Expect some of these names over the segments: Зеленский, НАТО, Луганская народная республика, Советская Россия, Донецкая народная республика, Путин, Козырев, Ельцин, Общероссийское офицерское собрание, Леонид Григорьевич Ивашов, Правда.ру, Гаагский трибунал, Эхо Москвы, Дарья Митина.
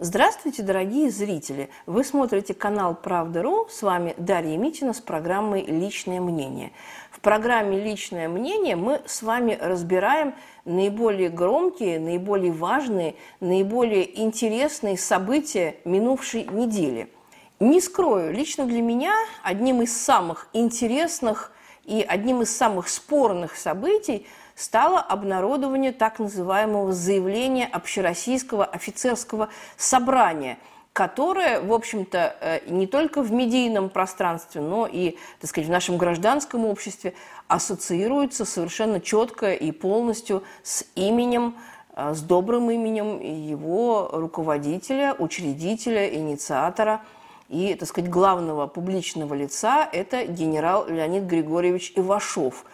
Здравствуйте, дорогие зрители! Вы смотрите канал Правда.ру, с вами Дарья Митина с программой «Личное мнение». В программе «Личное мнение» мы с вами разбираем наиболее громкие, наиболее важные, наиболее интересные события минувшей недели. Не скрою, лично для меня одним из самых интересных и одним из самых спорных событий стало обнародование так называемого заявления Общероссийского офицерского собрания, которое, в общем-то, не только в медийном пространстве, но и, так сказать, в нашем гражданском обществе ассоциируется совершенно четко и полностью с именем, с добрым именем его руководителя, учредителя, инициатора и, так сказать, главного публичного лица – это генерал Леонид Григорьевич Ивашов.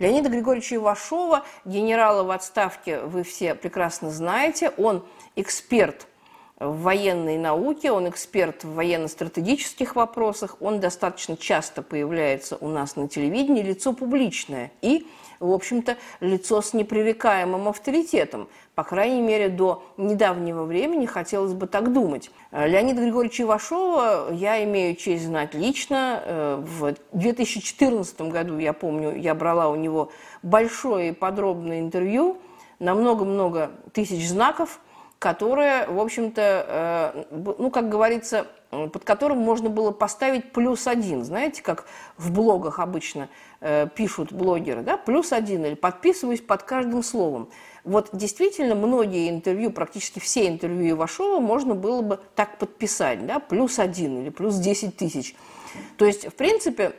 Леонида Григорьевича Ивашова, генерала в отставке, вы все прекрасно знаете. Он эксперт в военной науке, он эксперт в военно-стратегических вопросах. Он достаточно часто появляется у нас на телевидении, лицо публичное и, в общем-то, лицо с непререкаемым авторитетом. По крайней мере, до недавнего времени хотелось бы так думать. Леонида Григорьевича Ивашова я имею честь знать лично. В 2014 году, я помню, я брала у него большое и подробное интервью на много-много тысяч знаков, которое, в общем-то, ну, как говорится, под которым можно было поставить +1. Знаете, как в блогах обычно пишут блогеры, да, +1, или подписываюсь под каждым словом. Вот действительно многие интервью, практически все интервью Ивашова можно было бы так подписать, да, +1 или +10 тысяч. То есть, в принципе,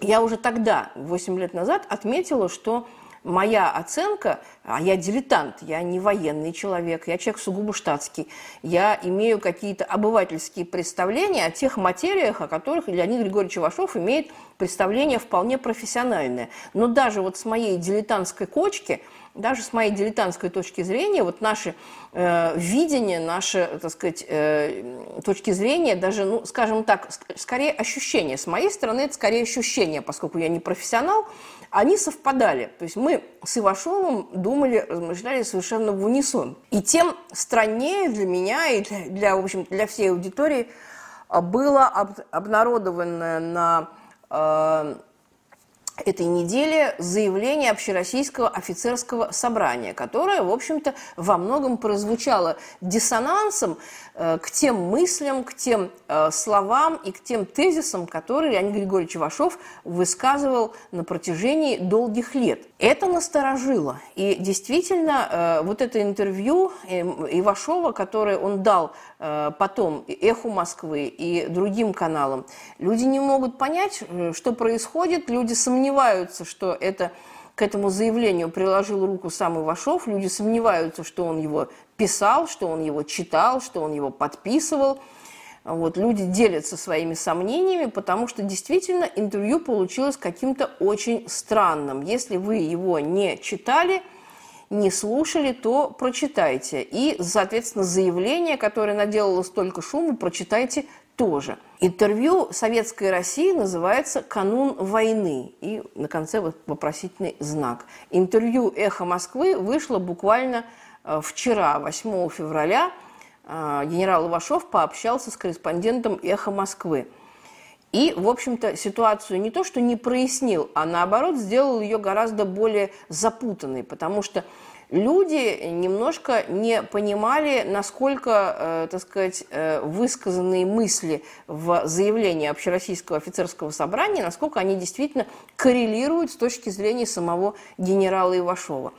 я уже тогда, 8 лет назад, отметила, что моя оценка, а я дилетант, я не военный человек, я человек сугубо штатский, я имею какие-то обывательские представления о тех материях, о которых Леонид Григорьевич Ивашов имеет представление вполне профессиональное. Но даже вот с моей дилетантской кочки, даже с моей дилетантской точки зрения, вот наши видения, наши, так сказать, точки зрения, даже, ну, скажем так, скорее ощущения. С моей стороны, это скорее ощущения, поскольку я не профессионал, они совпадали. То есть мы с Ивашовым думали, размышляли совершенно в унисон. И тем страннее для меня и для, в общем, для всей аудитории было обнародовано на этой неделе заявление Общероссийского офицерского собрания, которое, в общем-то, во многом прозвучало диссонансом к тем мыслям, к тем словам и к тем тезисам, которые Леонид Григорьевич Ивашов высказывал на протяжении долгих лет. Это насторожило. И действительно, вот это интервью Ивашова, которое он дал потом «Эху Москвы» и другим каналам, люди не могут понять, что происходит, люди сомневаются, что это, к этому заявлению приложил руку сам Ивашов, люди сомневаются, что он его писал, что он его читал, что он его подписывал. Вот, люди делятся своими сомнениями, потому что действительно интервью получилось каким-то очень странным. Если вы его не читали, не слушали, то прочитайте. И, соответственно, заявление, которое наделало столько шума, прочитайте тоже. Интервью «Советской России» называется «Канун войны». И на конце вот вопросительный знак. Интервью «Эхо Москвы» вышло буквально вчера, 8 февраля. Генерал Ивашов пообщался с корреспондентом «Эхо Москвы». И, в общем-то, ситуацию не то что не прояснил, а наоборот сделал ее гораздо более запутанной, потому что люди немножко не понимали, насколько, так сказать, высказанные мысли в заявлении Общероссийского офицерского собрания, насколько они действительно коррелируют с точки зрения самого генерала Ивашова.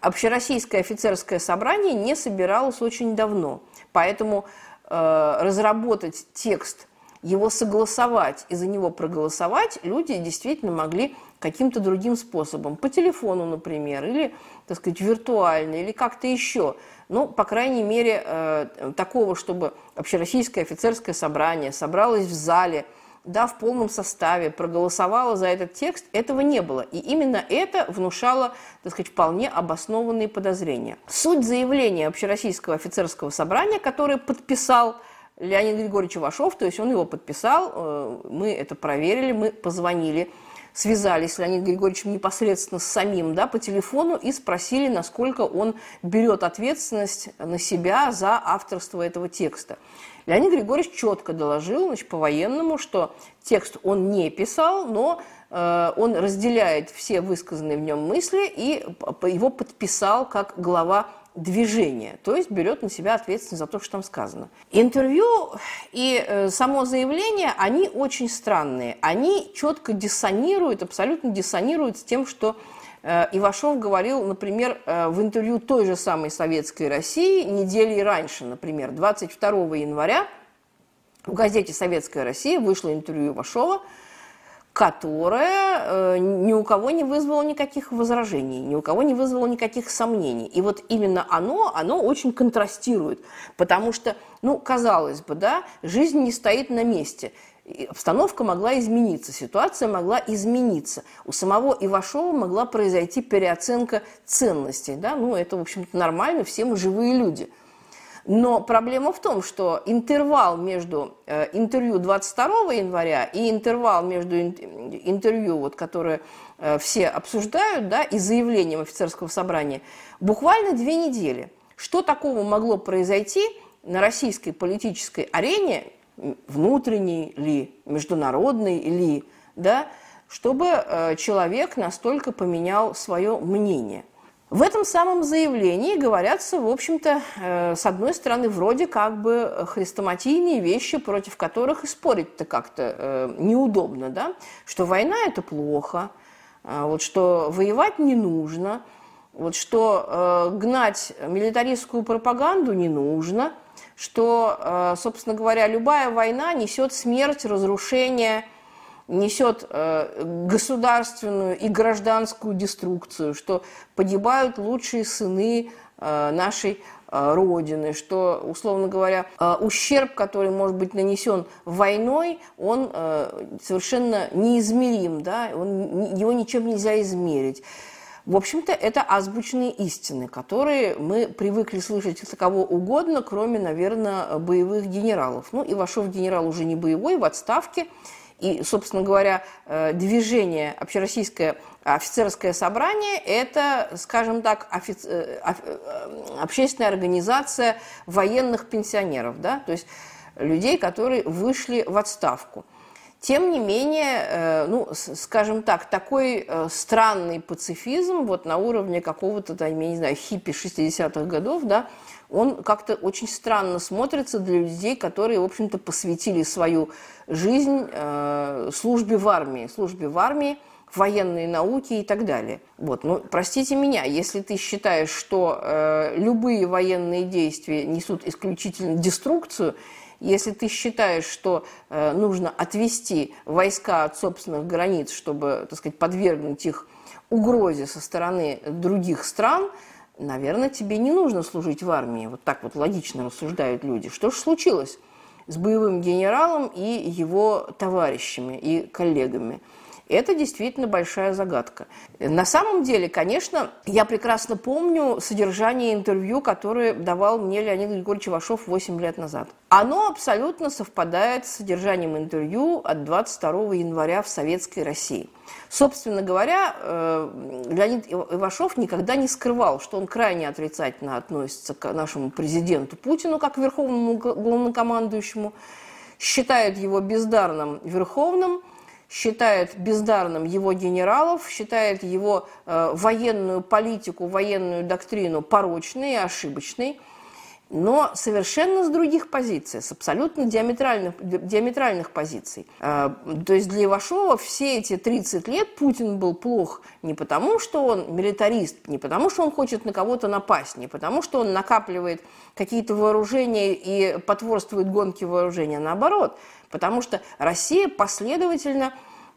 Общероссийское офицерское собрание не собиралось очень давно, поэтому разработать текст, его согласовать и за него проголосовать люди действительно могли каким-то другим способом. По телефону, например, или, так сказать, виртуально, или как-то еще. Ну, по крайней мере, такого, чтобы Общероссийское офицерское собрание собралось в зале, да, в полном составе, проголосовало за этот текст, этого не было. И именно это внушало, так сказать, вполне обоснованные подозрения. Суть заявления Общероссийского офицерского собрания, которое подписал Леонид Григорьевич Ивашов, то есть он его подписал, мы это проверили, мы позвонили связались с Леонидом Григорьевичем непосредственно с самим, да, по телефону и спросили, насколько он берет ответственность на себя за авторство этого текста. Леонид Григорьевич четко доложил, значит, по-военному, что текст он не писал, но он разделяет все высказанные в нем мысли и его подписал как глава движения, то есть берет на себя ответственность за то, что там сказано. Интервью и само заявление, они очень странные. Они четко диссонируют, абсолютно диссонируют с тем, что Ивашов говорил, например, в интервью той же самой «Советской России» недели раньше, например, 22 января в газете «Советская Россия» вышло интервью Ивашова, которое ни у кого не вызвало никаких возражений, ни у кого не вызвало никаких сомнений. И вот именно оно очень контрастирует, потому что, ну, казалось бы, да, жизнь не стоит на месте. Обстановка могла измениться, ситуация могла измениться. У самого Ивашова могла произойти переоценка ценностей. Да? Ну, это, в общем-то, нормально, все мы живые люди. Но проблема в том, что интервал между интервью 22 января и интервал между интервью, вот, которое все обсуждают, да, и заявлением офицерского собрания, буквально 2 недели. Что такого могло произойти на российской политической арене, внутренней ли, международной ли, да, чтобы человек настолько поменял свое мнение. В этом самом заявлении говорятся, в общем-то, с одной стороны, вроде как бы хрестоматийные вещи, против которых и спорить-то как-то неудобно, да, что война – это плохо, вот, что воевать не нужно, вот, что гнать милитаристскую пропаганду не нужно, что, собственно говоря, любая война несет смерть, разрушение, несет государственную и гражданскую деструкцию, что погибают лучшие сыны нашей Родины, что, условно говоря, ущерб, который может быть нанесен войной, он совершенно неизмерим, да? Его ничем нельзя измерить. В общем-то, это азбучные истины, которые мы привыкли слышать от кого угодно, кроме, наверное, боевых генералов. Ну, Ивашов генерал уже не боевой, в отставке. И, собственно говоря, движение Общероссийское офицерское собрание – это, скажем так, общественная организация военных пенсионеров, да? То есть людей, которые вышли в отставку. Тем не менее, ну, скажем так, такой странный пацифизм вот на уровне какого-то, я не знаю, хиппи 60-х годов, да, он как-то очень странно смотрится для людей, которые, в общем-то, посвятили свою жизнь службе в армии, военной науке и так далее. Вот, ну, простите меня, если ты считаешь, что любые военные действия несут исключительно деструкцию, если ты считаешь, что нужно отвести войска от собственных границ, чтобы, так сказать, подвергнуть их угрозе со стороны других стран, наверное, тебе не нужно служить в армии. Вот так вот логично рассуждают люди. Что же случилось с боевым генералом и его товарищами и коллегами? Это действительно большая загадка. На самом деле, конечно, я прекрасно помню содержание интервью, которое давал мне Леонид Григорьевич Ивашов 8 лет назад. Оно абсолютно совпадает с содержанием интервью от 22 января в «Советской России». Собственно говоря, Леонид Ивашов никогда не скрывал, что он крайне отрицательно относится к нашему президенту Путину как верховному главнокомандующему, считает его бездарным верховным, считает бездарным его генералов, считает его военную политику, военную доктрину порочной и ошибочной, но совершенно с других позиций, с абсолютно диаметральных позиций. То есть для Ивашова все эти 30 лет Путин был плох не потому, что он милитарист, не потому, что он хочет на кого-то напасть, не потому, что он накапливает какие-то вооружения и потворствует гонке вооружения, наоборот. Потому что Россия последовательно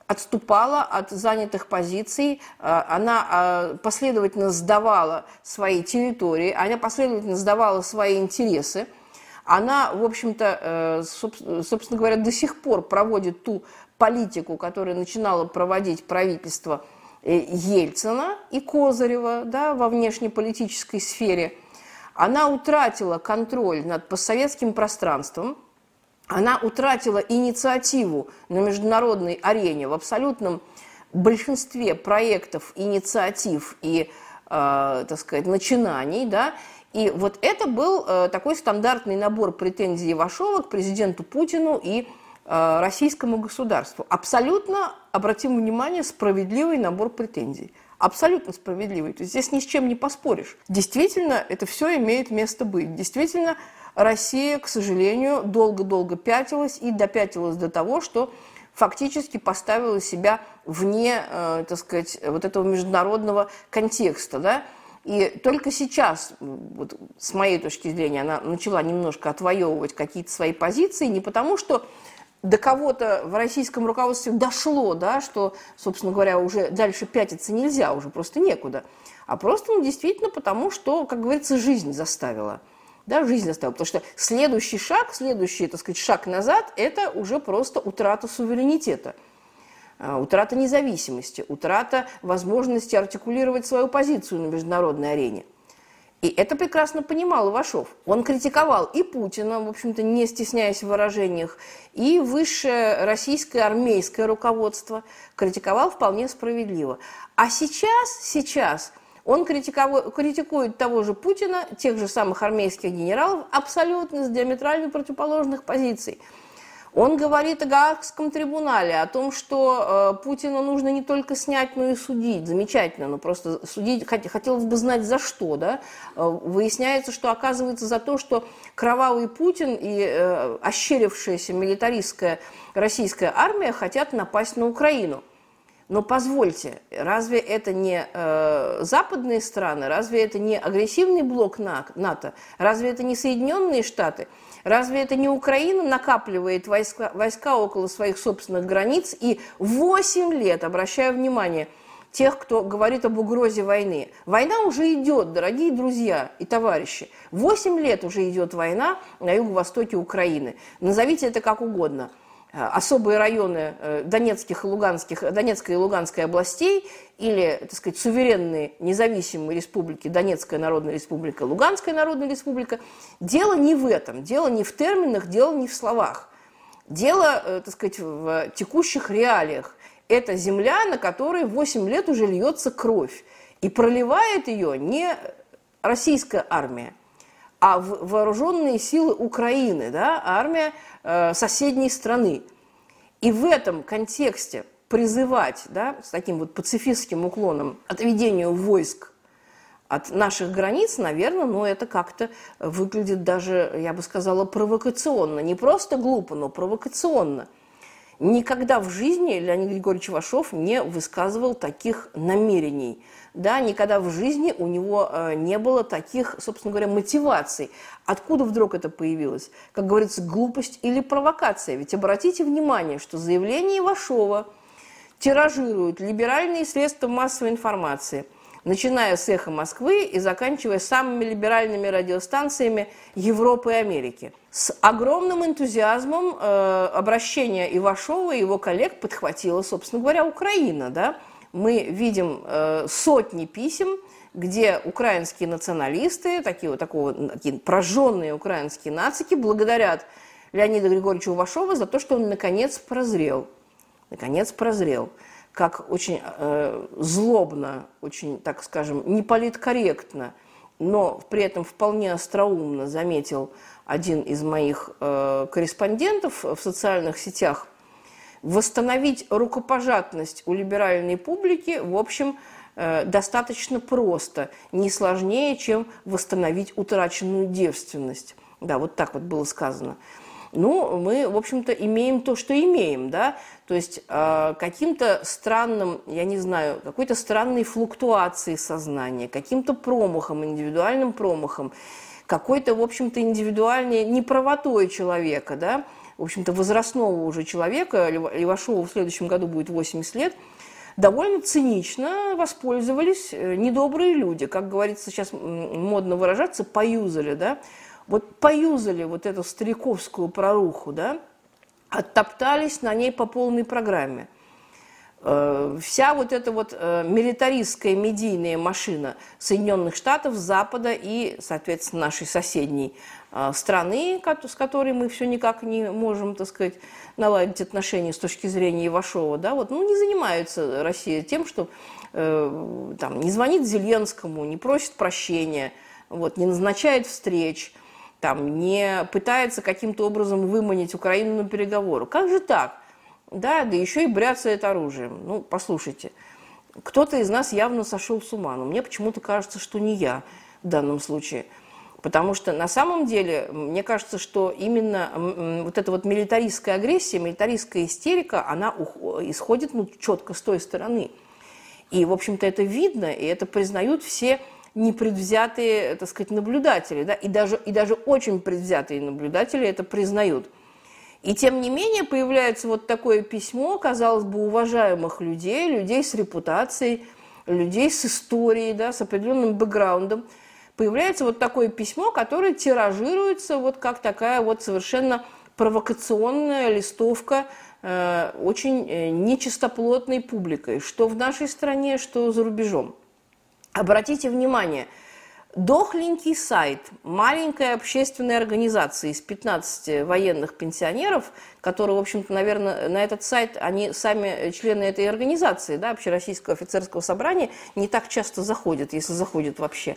отступала от занятых позиций, она последовательно сдавала свои территории, она последовательно сдавала свои интересы. Она, в общем-то, собственно говоря, до сих пор проводит ту политику, которую начинало проводить правительство Ельцина и Козырева, да, во внешнеполитической сфере. Она утратила контроль над постсоветским пространством. Она утратила инициативу на международной арене в абсолютном большинстве проектов, инициатив и, так сказать, начинаний, да, и вот это был такой стандартный набор претензий Ивашова к президенту Путину и российскому государству. Абсолютно, обратим внимание, справедливый набор претензий. Абсолютно справедливый. То есть здесь ни с чем не поспоришь. Действительно, это все имеет место быть. Действительно, Россия, к сожалению, долго-долго пятилась и допятилась до того, что фактически поставила себя вне, так сказать, вот этого международного контекста, да? И только сейчас, вот, с моей точки зрения, она начала немножко отвоевывать какие-то свои позиции, не потому что до кого-то в российском руководстве дошло, да, что, собственно говоря, уже дальше пятиться нельзя, уже просто некуда, а просто, ну, действительно потому, что, как говорится, жизнь заставила. Да, жизнь заставила, потому что следующий шаг, так сказать, шаг назад, это уже просто утрата суверенитета, утрата независимости, утрата возможности артикулировать свою позицию на международной арене. И это прекрасно понимал Ивашов. Он критиковал и Путина, в общем-то, не стесняясь в выражениях, и высшее российское армейское руководство критиковал вполне справедливо. А сейчас он критикует того же Путина, тех же самых армейских генералов, абсолютно с диаметрально противоположных позиций. Он говорит о Гаагском трибунале, о том, что Путина нужно не только снять, но и судить. Замечательно, но просто судить, хотелось бы знать за что, да? Выясняется, что оказывается за то, что кровавый Путин и ощерившаяся милитаристская российская армия хотят напасть на Украину. Но позвольте, разве это не западные страны, разве это не агрессивный блок НАТО, разве это не Соединенные Штаты? Разве это не Украина накапливает войска около своих собственных границ и 8 лет, обращаю внимание, тех, кто говорит об угрозе войны. Война уже идет, дорогие друзья и товарищи. 8 лет уже идет война на юго-востоке Украины. Назовите это как угодно. Особые районы Донецкой и Луганской областей или, так сказать, суверенные независимые республики Донецкая народная республика, Луганская народная республика. Дело не в этом, дело не в терминах, дело не в словах. Дело, так сказать, в текущих реалиях. Это земля, на которой 8 лет уже льется кровь. И проливает ее не российская армия, а вооруженные силы Украины, да, армия соседней страны. И в этом контексте призывать, да, с таким вот пацифистским уклоном отведению войск от наших границ, наверное, но это как-то выглядит даже, я бы сказала, провокационно. Не просто глупо, но провокационно. Никогда в жизни Леонид Григорьевич Ивашов не высказывал таких намерений. Да, никогда в жизни у него не было таких, собственно говоря, мотиваций. Откуда вдруг это появилось? Как говорится, глупость или провокация? Ведь обратите внимание, что заявление Ивашова тиражируют либеральные средства массовой информации, начиная с «Эхо Москвы» и заканчивая самыми либеральными радиостанциями Европы и Америки. С огромным энтузиазмом обращение Ивашова и его коллег подхватила, собственно говоря, Украина. Да? Мы видим сотни писем, где украинские националисты, такие прожженные украинские нацики, благодарят Леонида Григорьевича Ивашова за то, что он наконец прозрел. Наконец прозрел. Как очень злобно, очень, так скажем, неполиткорректно, но при этом вполне остроумно заметил один из моих корреспондентов в социальных сетях, восстановить рукопожатность у либеральной публики, в общем, достаточно просто, не сложнее, чем восстановить утраченную девственность. Да, вот так вот было сказано. Ну, мы, в общем-то, имеем то, что имеем, да, то есть каким-то странным, я не знаю, какой-то странной флуктуацией сознания, каким-то промахом, индивидуальным промахом, какой-то, в общем-то, индивидуальной неправотой человека, да, в общем-то, возрастного уже человека, Ивашову в следующем году будет 80 лет, довольно цинично воспользовались недобрые люди, как говорится, сейчас модно выражаться, поюзали, да. Вот поюзали вот эту стариковскую проруху, да, оттоптались на ней по полной программе. Вся вот эта вот милитаристская медийная машина Соединенных Штатов, Запада и, соответственно, нашей соседней страны, с которой мы все никак не можем, так сказать, наладить отношения с точки зрения Ивашова, да, вот, ну, не занимается Россия тем, что там, не звонит Зеленскому, не просит прощения, вот, не назначает встреч, там, не пытается каким-то образом выманить Украину на переговоры. Как же так? Да, да еще и бряцает оружием. Ну, послушайте, кто-то из нас явно сошел с ума, но мне почему-то кажется, что не я в данном случае. Потому что на самом деле, мне кажется, что именно вот эта вот милитаристская агрессия, милитаристская истерика, она исходит, ну, четко с той стороны. И, в общем-то, это видно, и это признают все непредвзятые, так сказать, наблюдатели, да? И даже очень предвзятые наблюдатели это признают. И тем не менее появляется вот такое письмо, казалось бы, уважаемых людей, людей с репутацией, людей с историей, да, с определенным бэкграундом. Появляется вот такое письмо, которое тиражируется вот как такая вот совершенно провокационная листовка очень нечистоплотной публикой, что в нашей стране, что за рубежом. Обратите внимание, дохленький сайт маленькой общественной организации из 15 военных пенсионеров, которые, в общем-то, наверное, на этот сайт, они сами члены этой организации, да, Общероссийского офицерского собрания, не так часто заходят, если заходят вообще.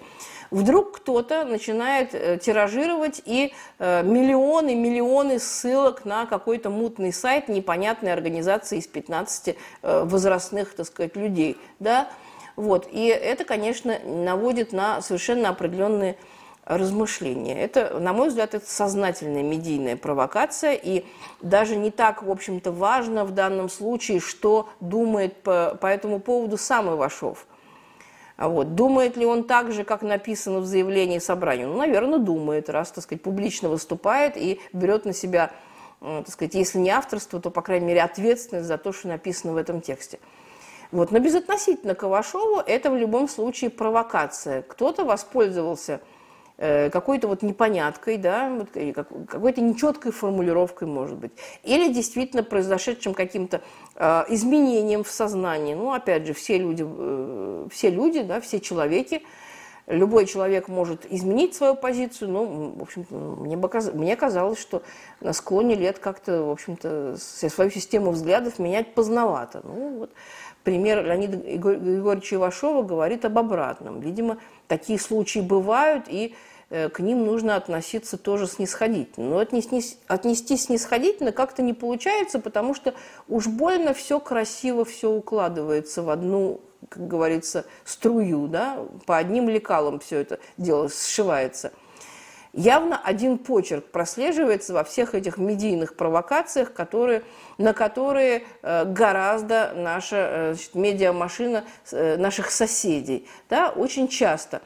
Вдруг кто-то начинает тиражировать и миллионы ссылок на какой-то мутный сайт непонятной организации из 15 возрастных, так сказать, людей, да. Вот. И это, конечно, наводит на совершенно определенные размышления. Это, на мой взгляд, это сознательная медийная провокация, и даже не так, в общем-то, важно в данном случае, что думает по этому поводу сам Ивашов. Вот. Думает ли он так же, как написано в заявлении собрания? Ну, наверное, думает, раз, так сказать, публично выступает и берет на себя, так сказать, если не авторство, то, по крайней мере, ответственность за то, что написано в этом тексте. Вот. Но безотносительно к Ивашову это в любом случае провокация. Кто-то воспользовался какой-то вот непоняткой, да, вот, какой-то нечеткой формулировкой, может быть, или действительно произошедшим каким-то изменением в сознании. Ну, опять же, все люди, да, все человеки, любой человек может изменить свою позицию, но, в общем-то, мне казалось, что на склоне лет как-то, в общем-то, свою систему взглядов менять поздновато. Ну, вот. Пример Леонида Григорьевича Ивашова говорит об обратном. Видимо, такие случаи бывают, и к ним нужно относиться тоже снисходительно. Но отнестись снисходительно как-то не получается, потому что уж больно все красиво, все укладывается в одну, как говорится, струю, да? По одним лекалам все это дело сшивается. Явно один почерк прослеживается во всех этих медийных провокациях, на которые гораздо наша, значит, медиамашина наших соседей. Да, очень часто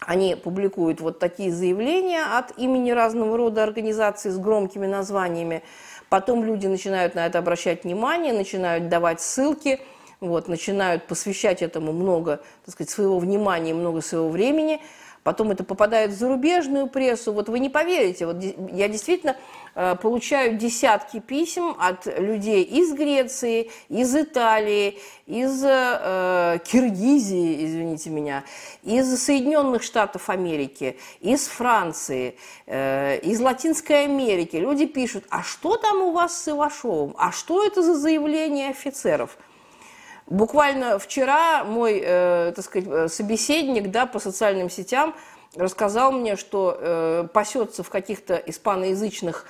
они публикуют вот такие заявления от имени разного рода организаций с громкими названиями. Потом люди начинают на это обращать внимание, начинают давать ссылки. Вот, начинают посвящать этому много, так сказать, своего внимания, много своего времени. Потом это попадает в зарубежную прессу. Вот вы не поверите, вот я действительно получаю десятки писем от людей из Греции, из Италии, из Киргизии, извините меня, из Соединенных Штатов Америки, из Франции, из Латинской Америки. Люди пишут: а что там у вас с Ивашовым? А что это за заявление офицеров? Буквально вчера мой, так сказать, собеседник, да, по социальным сетям рассказал мне, что пасется в каких-то испаноязычных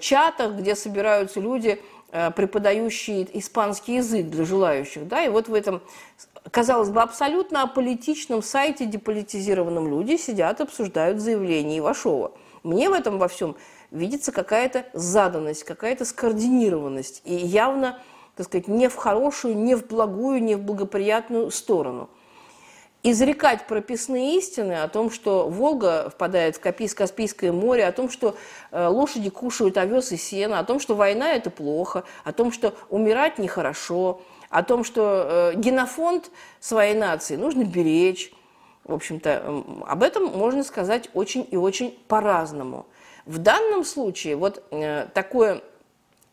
чатах, где собираются люди, преподающие испанский язык для желающих. Да, и вот в этом, казалось бы, абсолютно аполитичном сайте, деполитизированном, люди сидят, обсуждают заявление Ивашова. Мне в этом во всем видится какая-то заданность, какая-то скоординированность. И явно, так сказать, не в хорошую, не в благую, не в благоприятную сторону. Изрекать прописные истины о том, что Волга впадает в Каспийское море, о том, что лошади кушают овес и сено, о том, что война – это плохо, о том, что умирать нехорошо, о том, что генофонд своей нации нужно беречь. В общем-то, об этом можно сказать очень и очень по-разному. В данном случае вот такое,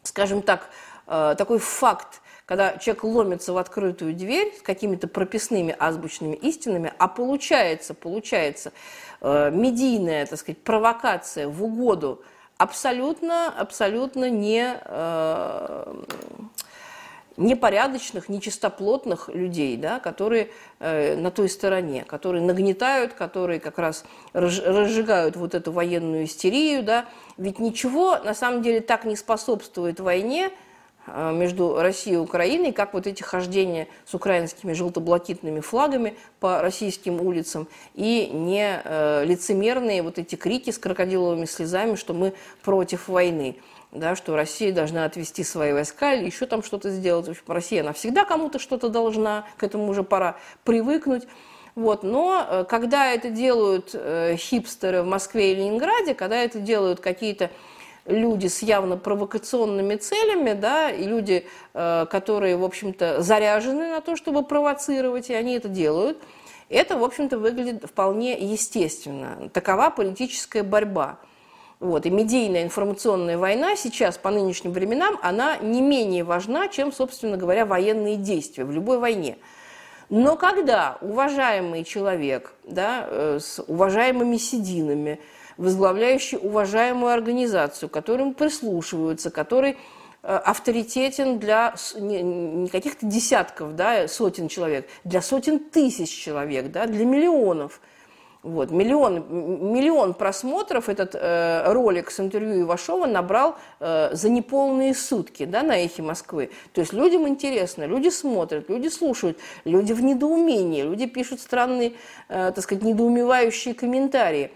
скажем так, такой факт, когда человек ломится в открытую дверь с какими-то прописными азбучными истинами, а получается медийная, так сказать, провокация в угоду абсолютно непорядочных, нечистоплотных людей, да, которые на той стороне, которые нагнетают, которые как раз разжигают вот эту военную истерию. Да. Ведь ничего на самом деле так не способствует войне между Россией и Украиной, как вот эти хождения с украинскими желтоблакитными флагами по российским улицам и не лицемерные вот эти крики с крокодиловыми слезами, что мы против войны, да, что Россия должна отвести свои войска или еще там что-то сделать. В общем, Россия, она всегда кому-то что-то должна, к этому уже пора привыкнуть. Вот. Но когда это делают хипстеры в Москве и Ленинграде, когда это делают какие-то люди с явно провокационными целями, да, и люди, которые, в общем-то, заряжены на то, чтобы провоцировать, и они это делают, это, в общем-то, выглядит вполне естественно. Такова политическая борьба. Вот. И медийная информационная война сейчас, по нынешним временам, она не менее важна, чем, собственно говоря, военные действия в любой войне. Но когда уважаемый человек, да, с уважаемыми сединами, возглавляющий уважаемую организацию, к которому прислушиваются, который авторитетен для не каких-то десятков, да, сотен человек, для сотен тысяч человек, да, для миллионов. Вот, миллион просмотров этот ролик с интервью Ивашова набрал за неполные сутки, да, на Эхе Москвы. То есть людям интересно, люди смотрят, люди слушают, люди в недоумении, люди пишут странные, так сказать, недоумевающие комментарии.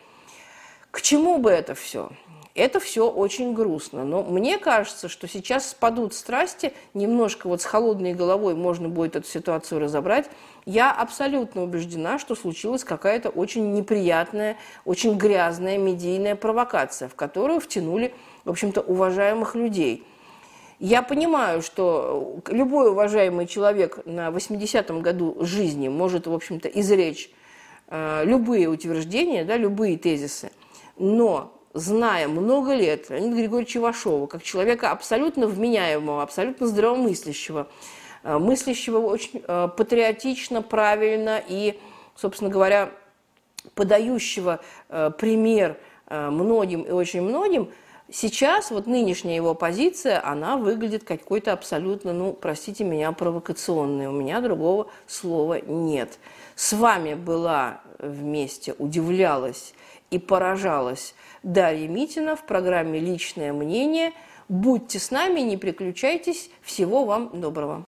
К чему бы это все? Это все очень грустно. Но мне кажется, что сейчас спадут страсти, немножко вот с холодной головой можно будет эту ситуацию разобрать. Я абсолютно убеждена, что случилась какая-то очень неприятная, очень грязная медийная провокация, в которую втянули, в общем-то, уважаемых людей. Я понимаю, что любой уважаемый человек на 80-м году жизни может, в общем-то, изречь любые утверждения, да, любые тезисы. Но, зная много лет Леонида Григорьевича Ивашова, как человека абсолютно вменяемого, абсолютно здравомыслящего, мыслящего очень патриотично, правильно и, собственно говоря, подающего пример многим и очень многим, сейчас вот нынешняя его позиция, она выглядит какой-то абсолютно, ну, простите меня, провокационной. У меня другого слова нет. С вами была вместе, удивлялась и поражалась Дарья Митина в программе «Личное мнение». Будьте с нами, не переключайтесь. Всего вам доброго.